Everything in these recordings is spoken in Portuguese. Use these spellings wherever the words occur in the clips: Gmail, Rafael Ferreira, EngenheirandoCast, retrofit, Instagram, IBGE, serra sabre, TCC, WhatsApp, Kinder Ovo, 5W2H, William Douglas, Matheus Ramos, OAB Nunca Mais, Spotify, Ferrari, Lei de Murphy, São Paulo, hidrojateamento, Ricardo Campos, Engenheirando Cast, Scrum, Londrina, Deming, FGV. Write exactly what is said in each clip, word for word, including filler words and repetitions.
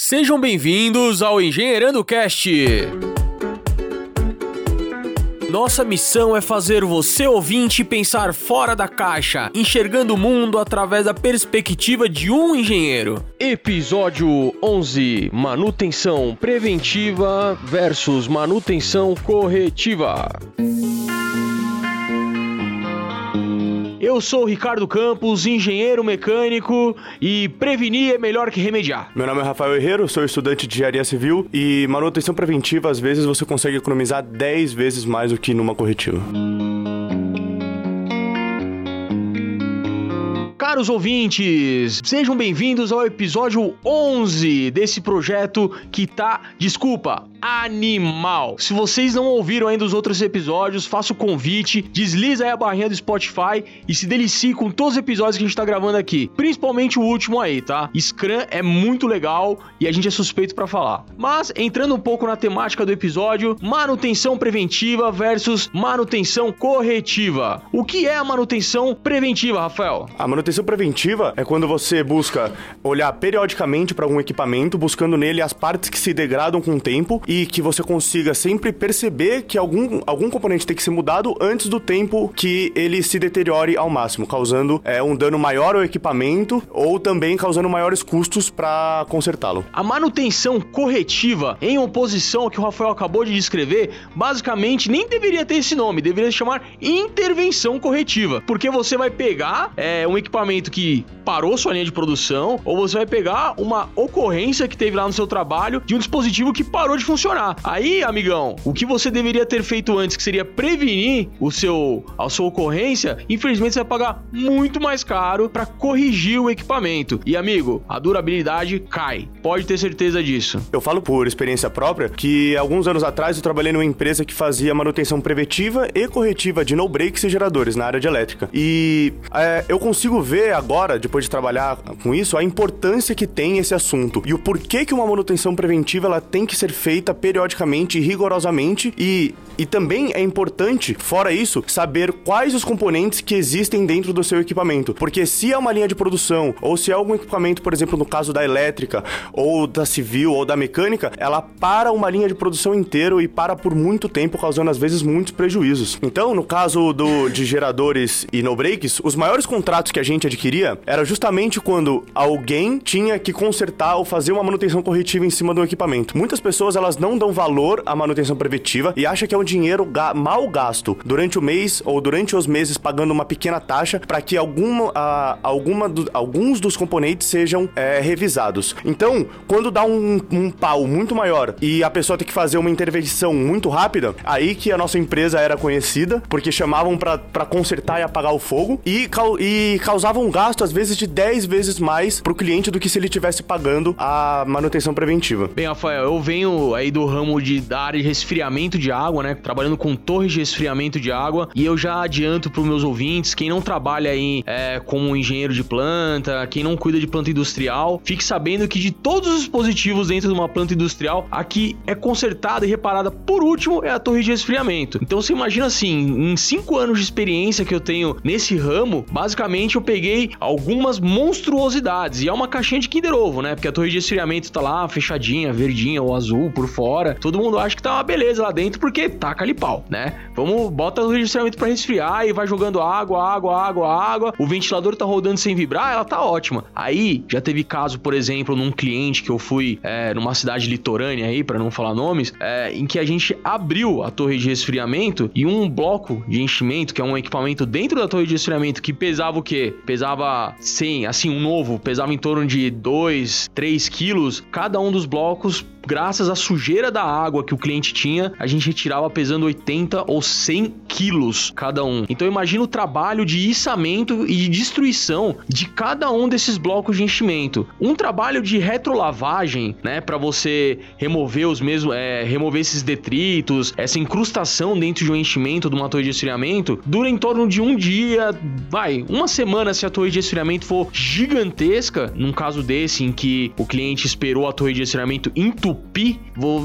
Sejam bem-vindos ao Engenheirando Cast. Nossa missão é fazer você, ouvinte, pensar fora da caixa, enxergando o mundo através da perspectiva de um engenheiro. Episódio onze: Manutenção preventiva versus manutenção corretiva. Eu sou o Ricardo Campos, engenheiro mecânico, e prevenir é melhor que remediar. Meu nome é Rafael Ferreira, sou estudante de engenharia civil e manutenção preventiva, às vezes, você consegue economizar dez vezes mais do que numa corretiva. Caros ouvintes, sejam bem-vindos ao episódio onze desse projeto que tá, desculpa, animal. Se vocês não ouviram ainda os outros episódios, faço o convite, desliza aí a barrinha do Spotify e se delicie com todos os episódios que a gente tá gravando aqui, principalmente o último aí, tá? Scrum é muito legal e a gente é suspeito pra falar. Mas, entrando um pouco na temática do episódio, manutenção preventiva versus manutenção corretiva. O que é a manutenção preventiva, Rafael? A manutenção preventiva é quando você busca olhar periodicamente para algum equipamento, buscando nele as partes que se degradam com o tempo e que você consiga sempre perceber que algum, algum componente tem que ser mudado antes do tempo que ele se deteriore ao máximo, causando é, um dano maior ao equipamento ou também causando maiores custos para consertá-lo. A manutenção corretiva, em oposição ao que o Rafael acabou de descrever, basicamente nem deveria ter esse nome, deveria se chamar intervenção corretiva, porque você vai pegar é, um equipamento que parou sua linha de produção, ou você vai pegar uma ocorrência que teve lá no seu trabalho de um dispositivo que parou de funcionar. Aí, amigão, o que você deveria ter feito antes, que seria prevenir o seu, a sua ocorrência, infelizmente você vai pagar muito mais caro para corrigir o equipamento. E, amigo, a durabilidade cai. Pode ter certeza disso. Eu falo por experiência própria que alguns anos atrás eu trabalhei numa empresa que fazia manutenção preventiva e corretiva de no-breaks e geradores na área de elétrica. E é, eu consigo ver ver agora, depois de trabalhar com isso, a importância que tem esse assunto e o porquê que uma manutenção preventiva ela tem que ser feita periodicamente e rigorosamente e, e também é importante, fora isso, saber quais os componentes que existem dentro do seu equipamento, porque se é uma linha de produção ou se é algum equipamento, por exemplo, no caso da elétrica ou da civil ou da mecânica, ela para uma linha de produção inteira e para por muito tempo, causando às vezes muitos prejuízos. Então, no caso do, de geradores e no-breaks, os maiores contratos que a gente adquiria, era justamente quando alguém tinha que consertar ou fazer uma manutenção corretiva em cima do equipamento. Muitas pessoas, elas não dão valor à manutenção preventiva e acham que é um dinheiro ga- mal gasto durante o mês ou durante os meses pagando uma pequena taxa para que alguma, a, alguma do, alguns dos componentes sejam é, revisados. Então, quando dá um, um pau muito maior e a pessoa tem que fazer uma intervenção muito rápida, aí que a nossa empresa era conhecida, porque chamavam para consertar e apagar o fogo e, e causar um gasto, às vezes, de dez vezes mais pro cliente do que se ele estivesse pagando a manutenção preventiva. Bem, Rafael, eu venho aí do ramo de, da área de resfriamento de água, né? Trabalhando com torres de resfriamento de água e eu já adianto pros meus ouvintes, quem não trabalha aí é, como engenheiro de planta, quem não cuida de planta industrial, fique sabendo que de todos os dispositivos dentro de uma planta industrial, a que é consertada e reparada por último é a torre de resfriamento. Então, você imagina assim, em cinco anos de experiência que eu tenho nesse ramo, basicamente eu peguei peguei algumas monstruosidades e é uma caixinha de Kinder Ovo, né? Porque a torre de resfriamento tá lá fechadinha, verdinha ou azul por fora. Todo mundo acha que tá uma beleza lá dentro porque taca ali pau, né? Vamos, bota a torre de resfriamento pra resfriar e vai jogando água, água, água, água. O ventilador tá rodando sem vibrar, ela tá ótima. Aí já teve caso, por exemplo, num cliente que eu fui é, numa cidade litorânea aí, pra não falar nomes, é, em que a gente abriu a torre de resfriamento e um bloco de enchimento, que é um equipamento dentro da torre de resfriamento que pesava o quê? Pesava, sim, assim, um novo, pesava em torno de dois, três quilos, cada um dos blocos. Graças à sujeira da água que o cliente tinha, a gente retirava pesando oitenta ou cem quilos cada um. Então imagina o trabalho de içamento e de destruição de cada um desses blocos de enchimento. Um trabalho de retrolavagem, né, para você remover os mesmos, é, remover esses detritos, essa incrustação dentro de um enchimento de uma torre de resfriamento, dura em torno de um dia, vai, uma semana se a torre de resfriamento for gigantesca. Num caso desse em que o cliente esperou a torre de resfriamento entupir P I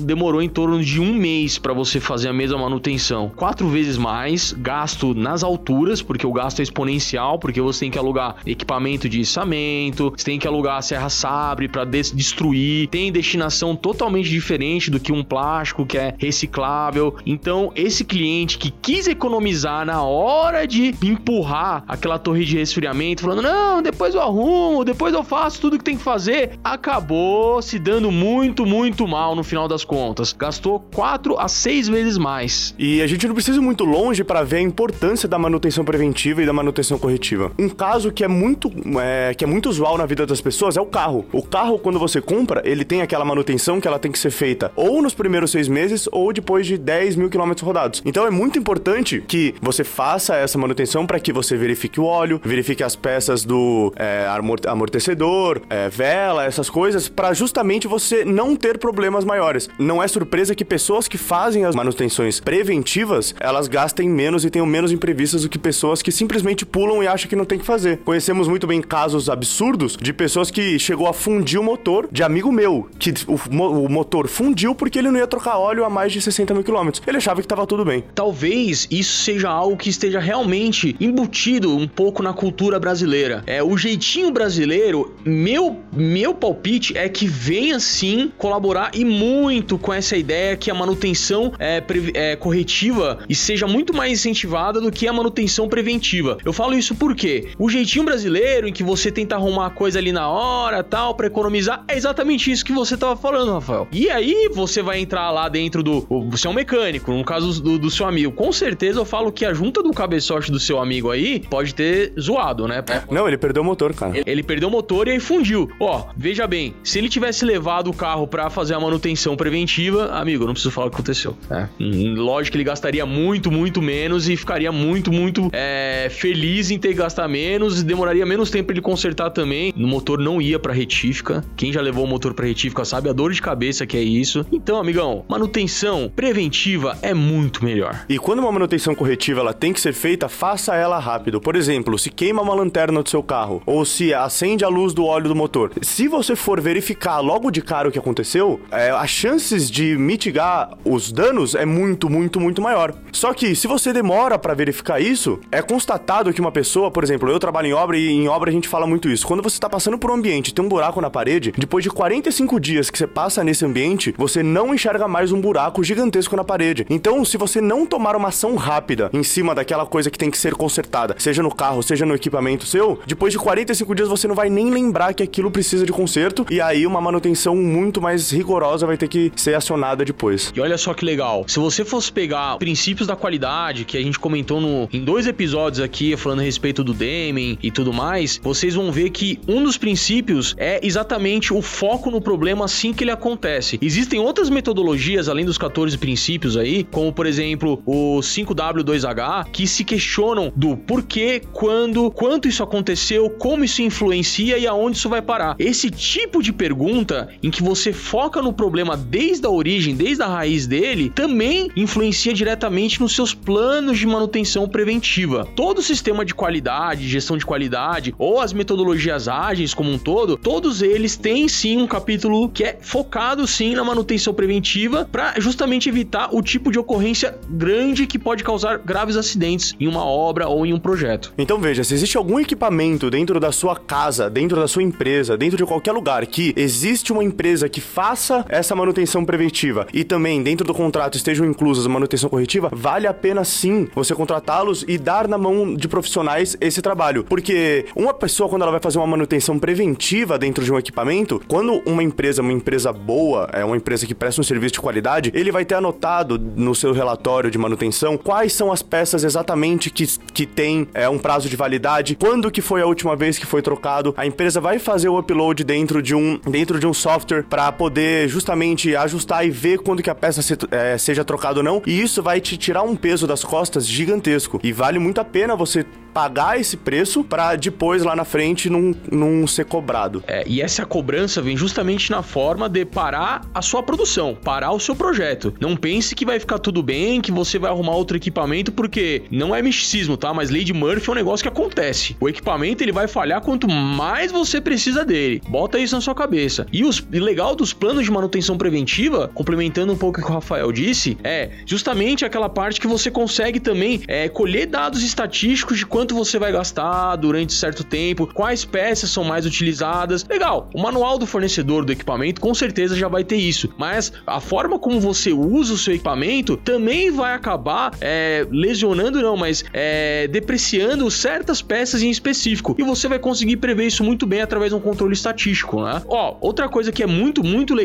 demorou em torno de um mês para você fazer a mesma manutenção. Quatro vezes mais gasto nas alturas, porque o gasto é exponencial, porque você tem que alugar equipamento de içamento, você tem que alugar a serra sabre para des- destruir, tem destinação totalmente diferente do que um plástico que é reciclável. Então, esse cliente que quis economizar na hora de empurrar aquela torre de resfriamento, falando, não, depois eu arrumo, depois eu faço tudo que tem que fazer, acabou se dando muito, muito mal no final das contas. Gastou quatro a seis vezes mais. E a gente não precisa ir muito longe para ver a importância da manutenção preventiva e da manutenção corretiva. Um caso que é muito, é, que é muito usual na vida das pessoas é o carro. O carro, quando você compra, ele tem aquela manutenção que ela tem que ser feita ou nos primeiros seis meses ou depois de dez mil quilômetros rodados. Então é muito importante que você faça essa manutenção para que você verifique o óleo, verifique as peças do é, amortecedor, é, vela, essas coisas, para justamente você não ter problemas maiores. Não é surpresa que pessoas que fazem as manutenções preventivas, elas gastem menos e tenham menos imprevistas do que pessoas que simplesmente pulam e acham que não tem que fazer. Conhecemos muito bem casos absurdos de pessoas que chegou a fundir o motor de amigo meu, que o, mo- o motor fundiu porque ele não ia trocar óleo a mais de sessenta mil quilômetros. Ele achava que estava tudo bem. Talvez isso seja algo que esteja realmente embutido um pouco na cultura brasileira. É, o jeitinho brasileiro, meu, meu palpite é que venha sim colaborar e muito com essa ideia que a manutenção é, pre- é, corretiva e seja muito mais incentivada do que a manutenção preventiva. Eu falo isso porque o jeitinho brasileiro em que você tenta arrumar a coisa ali na hora, tal, pra economizar, é exatamente isso que você tava falando, Rafael. E aí você vai entrar lá dentro do... Você é um mecânico, no caso do, do seu amigo. Com certeza eu falo que a junta do cabeçote do seu amigo aí pode ter zoado, né? Não, ele perdeu o motor, cara. Ele, ele perdeu o motor e aí fundiu. Ó, veja bem, se ele tivesse levado o carro pra fazer a manutenção preventiva, amigo, eu não preciso falar o que aconteceu. É. Lógico que ele gastaria muito, muito menos e ficaria muito, muito é, feliz em ter que gastar menos e demoraria menos tempo pra ele consertar também. O motor não ia pra retífica. Quem já levou o motor pra retífica sabe a dor de cabeça que é isso. Então, amigão, manutenção preventiva é muito melhor. E quando uma manutenção corretiva ela tem que ser feita, faça ela rápido. Por exemplo, se queima uma lanterna do seu carro ou se acende a luz do óleo do motor, se você for verificar logo de cara o que aconteceu, é, as chances de mitigar os danos é muito, muito, muito maior. Só que se você demora pra verificar isso, é constatado que uma pessoa, por exemplo, eu trabalho em obra e em obra a gente fala muito isso. Quando você tá passando por um ambiente, tem um buraco na parede, depois de quarenta e cinco dias que você passa nesse ambiente, você não enxerga mais um buraco gigantesco na parede. Então, se você não tomar uma ação rápida em cima daquela coisa que tem que ser consertada, seja no carro, seja no equipamento seu, depois de quarenta e cinco dias você não vai nem lembrar que aquilo precisa de conserto e aí uma manutenção muito mais rigorosa vai ter que ser acionada depois. E olha só que legal, se você fosse pegar princípios da qualidade que a gente comentou no, em dois episódios aqui, falando a respeito do Deming e tudo mais, vocês vão ver que um dos princípios é exatamente o foco no problema assim que ele acontece. Existem outras metodologias além dos catorze princípios aí, como por exemplo o cinco W dois H, que se questionam do porquê, quando, quanto isso aconteceu, como isso influencia e aonde isso vai parar. Esse tipo de pergunta em que você foca no problema desde a origem, desde a raiz dele, também influencia diretamente nos seus planos de manutenção preventiva. Todo o sistema de qualidade, gestão de qualidade ou as metodologias ágeis como um todo, todos eles têm sim um capítulo que é focado sim na manutenção preventiva para justamente evitar o tipo de ocorrência grande que pode causar graves acidentes em uma obra ou em um projeto. Então veja, se existe algum equipamento dentro da sua casa, dentro da sua empresa, dentro de qualquer lugar que existe uma empresa que faça essa manutenção preventiva e também dentro do contrato estejam inclusas a manutenção corretiva, vale a pena sim você contratá-los e dar na mão de profissionais esse trabalho. Porque uma pessoa quando ela vai fazer uma manutenção preventiva dentro de um equipamento, quando uma empresa, uma empresa boa, é uma empresa que presta um serviço de qualidade, ele vai ter anotado no seu relatório de manutenção quais são as peças exatamente que, que tem é, um prazo de validade, quando que foi a última vez que foi trocado. A empresa vai fazer o upload dentro de um, dentro de um software para poder justamente ajustar e ver quando que a peça se, é, seja trocada ou não, e isso vai te tirar um peso das costas gigantesco e vale muito a pena você pagar esse preço para depois lá na frente não, não ser cobrado. É, e essa cobrança vem justamente na forma de parar a sua produção, parar o seu projeto. Não pense que vai ficar tudo bem, que você vai arrumar outro equipamento, porque não é misticismo, tá? Mas Lei de Murphy é um negócio que acontece. O equipamento ele vai falhar quanto mais você precisa dele. Bota isso na sua cabeça. E o legal dos planos plano de manutenção preventiva, complementando um pouco o que o Rafael disse, é justamente aquela parte que você consegue também é, colher dados estatísticos de quanto você vai gastar durante certo tempo, quais peças são mais utilizadas. Legal, o manual do fornecedor do equipamento com certeza já vai ter isso, mas a forma como você usa o seu equipamento também vai acabar é, lesionando, não, mas é, depreciando certas peças em específico, e você vai conseguir prever isso muito bem através de um controle estatístico, né? Ó, outra coisa que é muito, muito legal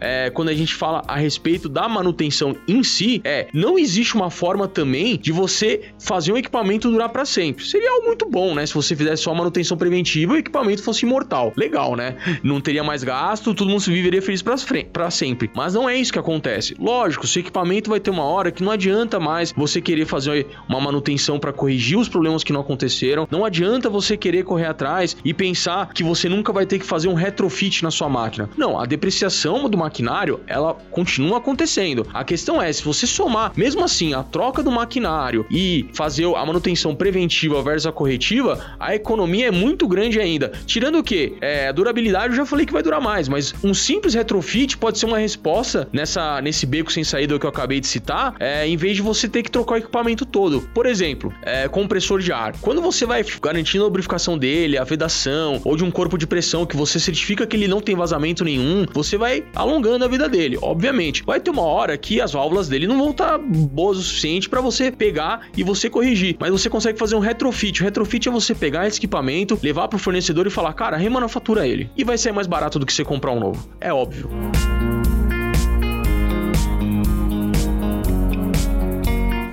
é, quando a gente fala a respeito da manutenção em si, é, não existe uma forma também de você fazer um equipamento durar para sempre. Seria algo muito bom, né? Se você fizesse só manutenção preventiva e o equipamento fosse imortal. Legal, né? Não teria mais gasto, todo mundo se viveria feliz para sempre. Mas não é isso que acontece. Lógico, seu equipamento vai ter uma hora que não adianta mais você querer fazer uma manutenção para corrigir os problemas que não aconteceram. Não adianta você querer correr atrás e pensar que você nunca vai ter que fazer um retrofit na sua máquina. Não, a depreciação do maquinário, ela continua acontecendo. A questão é, se você somar, mesmo assim, a troca do maquinário e fazer a manutenção preventiva versus a corretiva, a economia é muito grande ainda. Tirando o quê? É, a durabilidade, eu já falei que vai durar mais, mas um simples retrofit pode ser uma resposta nessa, nesse beco sem saída que eu acabei de citar, é, em vez de você ter que trocar o equipamento todo. Por exemplo, é, compressor de ar. Quando você vai garantindo a lubrificação dele, a vedação, ou de um corpo de pressão que você certifica que ele não tem vazamento nenhum, você vai alongando a vida dele. Obviamente, vai ter uma hora que as válvulas dele não vão estar boas o suficiente para você pegar e você corrigir, mas você consegue fazer um retrofit. O retrofit é você pegar esse equipamento, levar para o fornecedor e falar, cara, remanufatura ele, e vai ser mais barato do que você comprar um novo. É óbvio.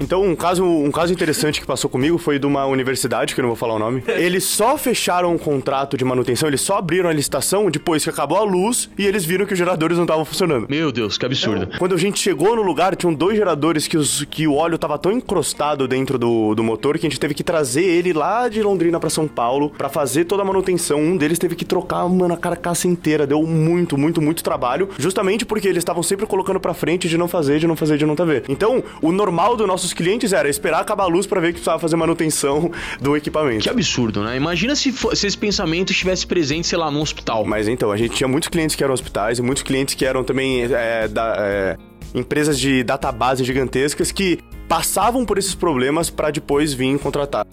Então, um caso, um caso interessante que passou comigo foi de uma universidade, que eu não vou falar o nome. Eles só fecharam um contrato de manutenção, eles só abriram a licitação depois que acabou a luz e eles viram que os geradores não estavam funcionando. Meu Deus, que absurdo. Então, quando a gente chegou no lugar, tinham dois geradores que, os, que o óleo estava tão encrostado dentro do, do motor que a gente teve que trazer ele lá de Londrina para São Paulo para fazer toda a manutenção. Um deles teve que trocar, mano, a carcaça inteira. Deu muito, muito, muito trabalho, justamente porque eles estavam sempre colocando para frente de não fazer, de não fazer, de não fazer. Então, o normal do nossos clientes era esperar acabar a luz para ver que precisava fazer manutenção do equipamento. Que absurdo, né? Imagina se, for, se esse pensamento estivesse presente, sei lá, num hospital. Mas então, a gente tinha muitos clientes que eram hospitais e muitos clientes que eram também é, da, é, empresas de database gigantescas que passavam por esses problemas para depois vir contratar.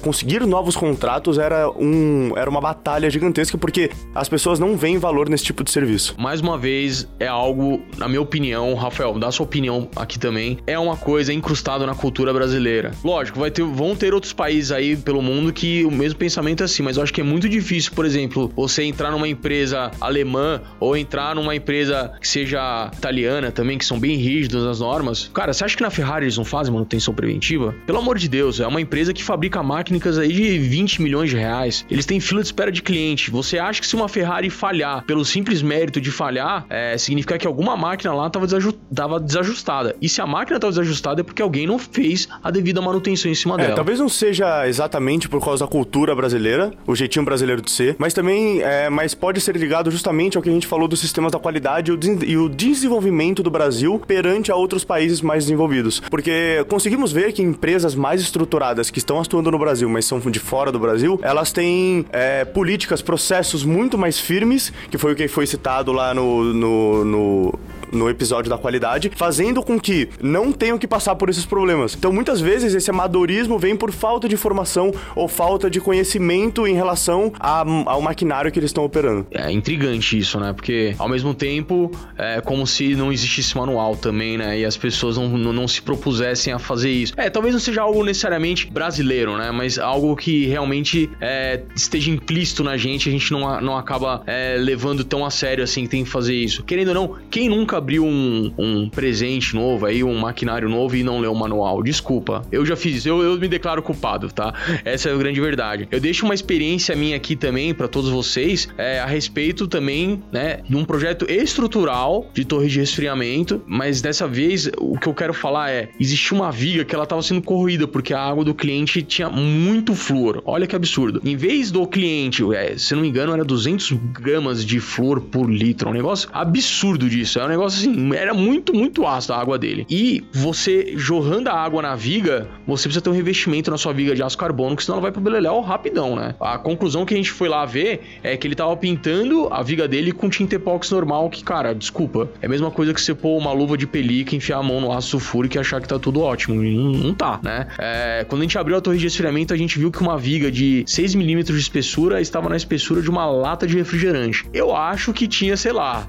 Conseguir novos contratos era, um, era uma batalha gigantesca, porque as pessoas não veem valor nesse tipo de serviço. Mais uma vez, é algo, na minha opinião, Rafael, dá sua opinião aqui também, é uma coisa incrustada na cultura brasileira. Lógico, vai ter, vão ter outros países aí pelo mundo que o mesmo pensamento é assim, mas eu acho que é muito difícil, por exemplo, você entrar numa empresa alemã ou entrar numa empresa que seja italiana também, que são bem rígidos nas normas. Cara, você acha que na Ferrari eles não fazem manutenção preventiva? Pelo amor de Deus, é uma empresa que fabrica máquinas aí de vinte milhões de reais. Eles têm fila de espera de cliente. Você acha que se uma Ferrari falhar, pelo simples mérito de falhar, é, significa que alguma máquina lá estava desaju- desajustada. E se a máquina estava desajustada é porque alguém não fez a devida manutenção em cima dela. É, talvez não seja exatamente por causa da cultura brasileira, o jeitinho brasileiro de ser, mas também é, mas pode ser ligado justamente ao que a gente falou dos sistemas da qualidade e o, des- e o desenvolvimento do Brasil perante a outros países mais desenvolvidos. Porque conseguimos ver que empresas mais estruturadas que estão atuando no Brasil, mas são de fora do Brasil, elas têm é, políticas, processos muito mais firmes, que foi o que foi citado lá no... no, no... no episódio da qualidade, fazendo com que não tenham que passar por esses problemas. Então, muitas vezes, esse amadorismo vem por falta de informação ou falta de conhecimento em relação a, ao maquinário que eles estão operando. É intrigante isso, né? Porque, ao mesmo tempo, é como se não existisse manual também, né? E as pessoas não, não, não se propusessem a fazer isso. É, talvez não seja algo necessariamente brasileiro, né? Mas algo que realmente é, esteja implícito na gente, a gente não, não acaba é, levando tão a sério assim que tem que fazer isso. Querendo ou não, quem nunca abriu um, um presente novo aí, um maquinário novo e não leu o manual? Desculpa, eu já fiz isso, eu, eu me declaro culpado, tá? Essa é a grande verdade. Eu deixo uma experiência minha aqui também pra todos vocês, é, a respeito também, né, de um projeto estrutural de torre de resfriamento, mas dessa vez, o que eu quero falar é, existia uma viga que ela tava sendo corroída porque a água do cliente tinha muito flúor. Olha que absurdo. Em vez do cliente, é, se não me engano, era duzentos gramas de flúor por litro, um negócio absurdo disso, é um negócio assim, era muito, muito ácido a água dele. E você jorrando a água na viga, você precisa ter um revestimento na sua viga de aço carbônico, senão ela vai pro beleléu rapidão, né? A conclusão que a gente foi lá ver é que ele tava pintando a viga dele com tinta epóxi normal, que, cara, desculpa, é a mesma coisa que você pôr uma luva de pelica, enfiar a mão no aço sulfúrico e achar que tá tudo ótimo. Não, não tá, né? É, quando a gente abriu a torre de resfriamento, a gente viu que uma viga de seis milímetros de espessura estava na espessura de uma lata de refrigerante. Eu acho que tinha, sei lá,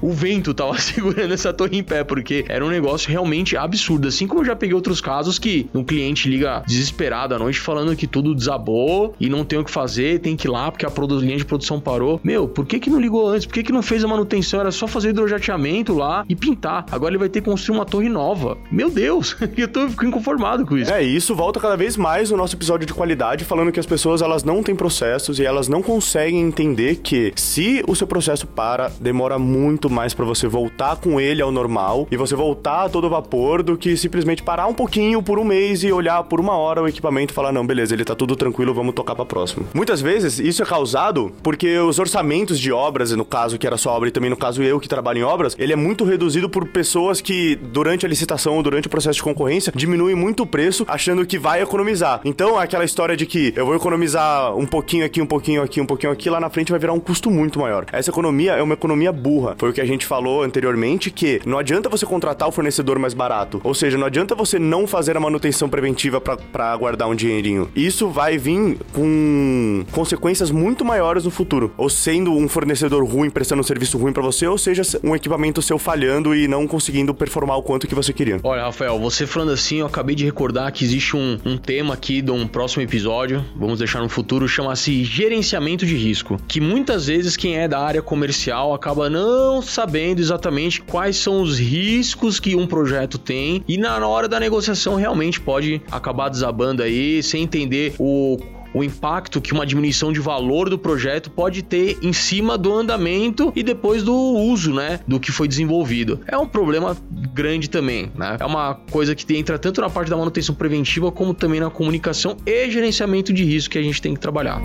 o vento tava segurando essa torre em pé, porque era um negócio realmente absurdo. Assim como eu já peguei outros casos que um cliente liga desesperado à noite falando que tudo desabou e não tem o que fazer, tem que ir lá porque a produ- linha de produção parou. Meu, por que que não ligou antes? Por que que não fez a manutenção? Era só fazer hidrojateamento lá e pintar. Agora ele vai ter que construir uma torre nova. Meu Deus, eu tô ficando inconformado com isso. É, isso volta cada vez mais no nosso episódio de qualidade, falando que as pessoas, elas não têm processos e elas não conseguem entender que se o seu processo para, demora muito mais pra você voltar com ele ao normal e você voltar a todo vapor do que simplesmente parar um pouquinho por um mês e olhar por uma hora o equipamento e falar, não, beleza, ele tá tudo tranquilo, vamos tocar pra próxima. Muitas vezes isso é causado porque os orçamentos de obras, no caso que era só obra e também no caso eu que trabalho em obras, ele é muito reduzido por pessoas que durante a licitação ou durante o processo de concorrência diminuem muito o preço achando que vai economizar. Então aquela história de que eu vou economizar um pouquinho aqui, um pouquinho aqui, um pouquinho aqui, lá na frente vai virar um custo muito maior. Essa economia é uma economia burra. Foi o que a gente falou anteriormente, que não adianta você contratar o fornecedor mais barato, ou seja, não adianta você não fazer a manutenção preventiva pra, pra guardar um dinheirinho. Isso vai vir com consequências muito maiores no futuro, ou sendo um fornecedor ruim, prestando um serviço ruim pra você, ou seja, um equipamento seu falhando e não conseguindo performar o quanto que você queria. Olha, Rafael, você falando assim, eu acabei de recordar que existe um, um tema aqui de um próximo episódio, vamos deixar no futuro, chama-se gerenciamento de risco, que muitas vezes quem é da área comercial acaba não sabendo exatamente quais são os riscos que um projeto tem e na hora da negociação realmente pode acabar desabando aí, sem entender o... o impacto que uma diminuição de valor do projeto pode ter em cima do andamento e depois do uso, né, do que foi desenvolvido. É um problema grande também, né? É uma coisa que entra tanto na parte da manutenção preventiva como também na comunicação e gerenciamento de risco que a gente tem que trabalhar.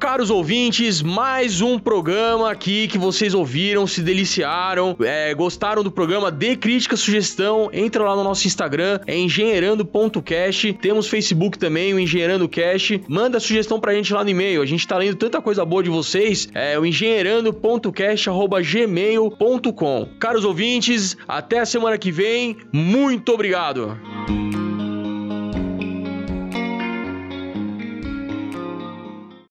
Caros ouvintes, mais um programa aqui que vocês ouviram, se deliciaram, é, gostaram do programa, dê crítica, sugestão, entra lá no nosso Instagram, é engenheirando ponto cast, temos Facebook também, o EngenheirandoCast, manda sugestão pra gente lá no e-mail, a gente tá lendo tanta coisa boa de vocês, é o engenheirando ponto cast arroba gmail ponto com. Caros ouvintes, até a semana que vem, muito obrigado!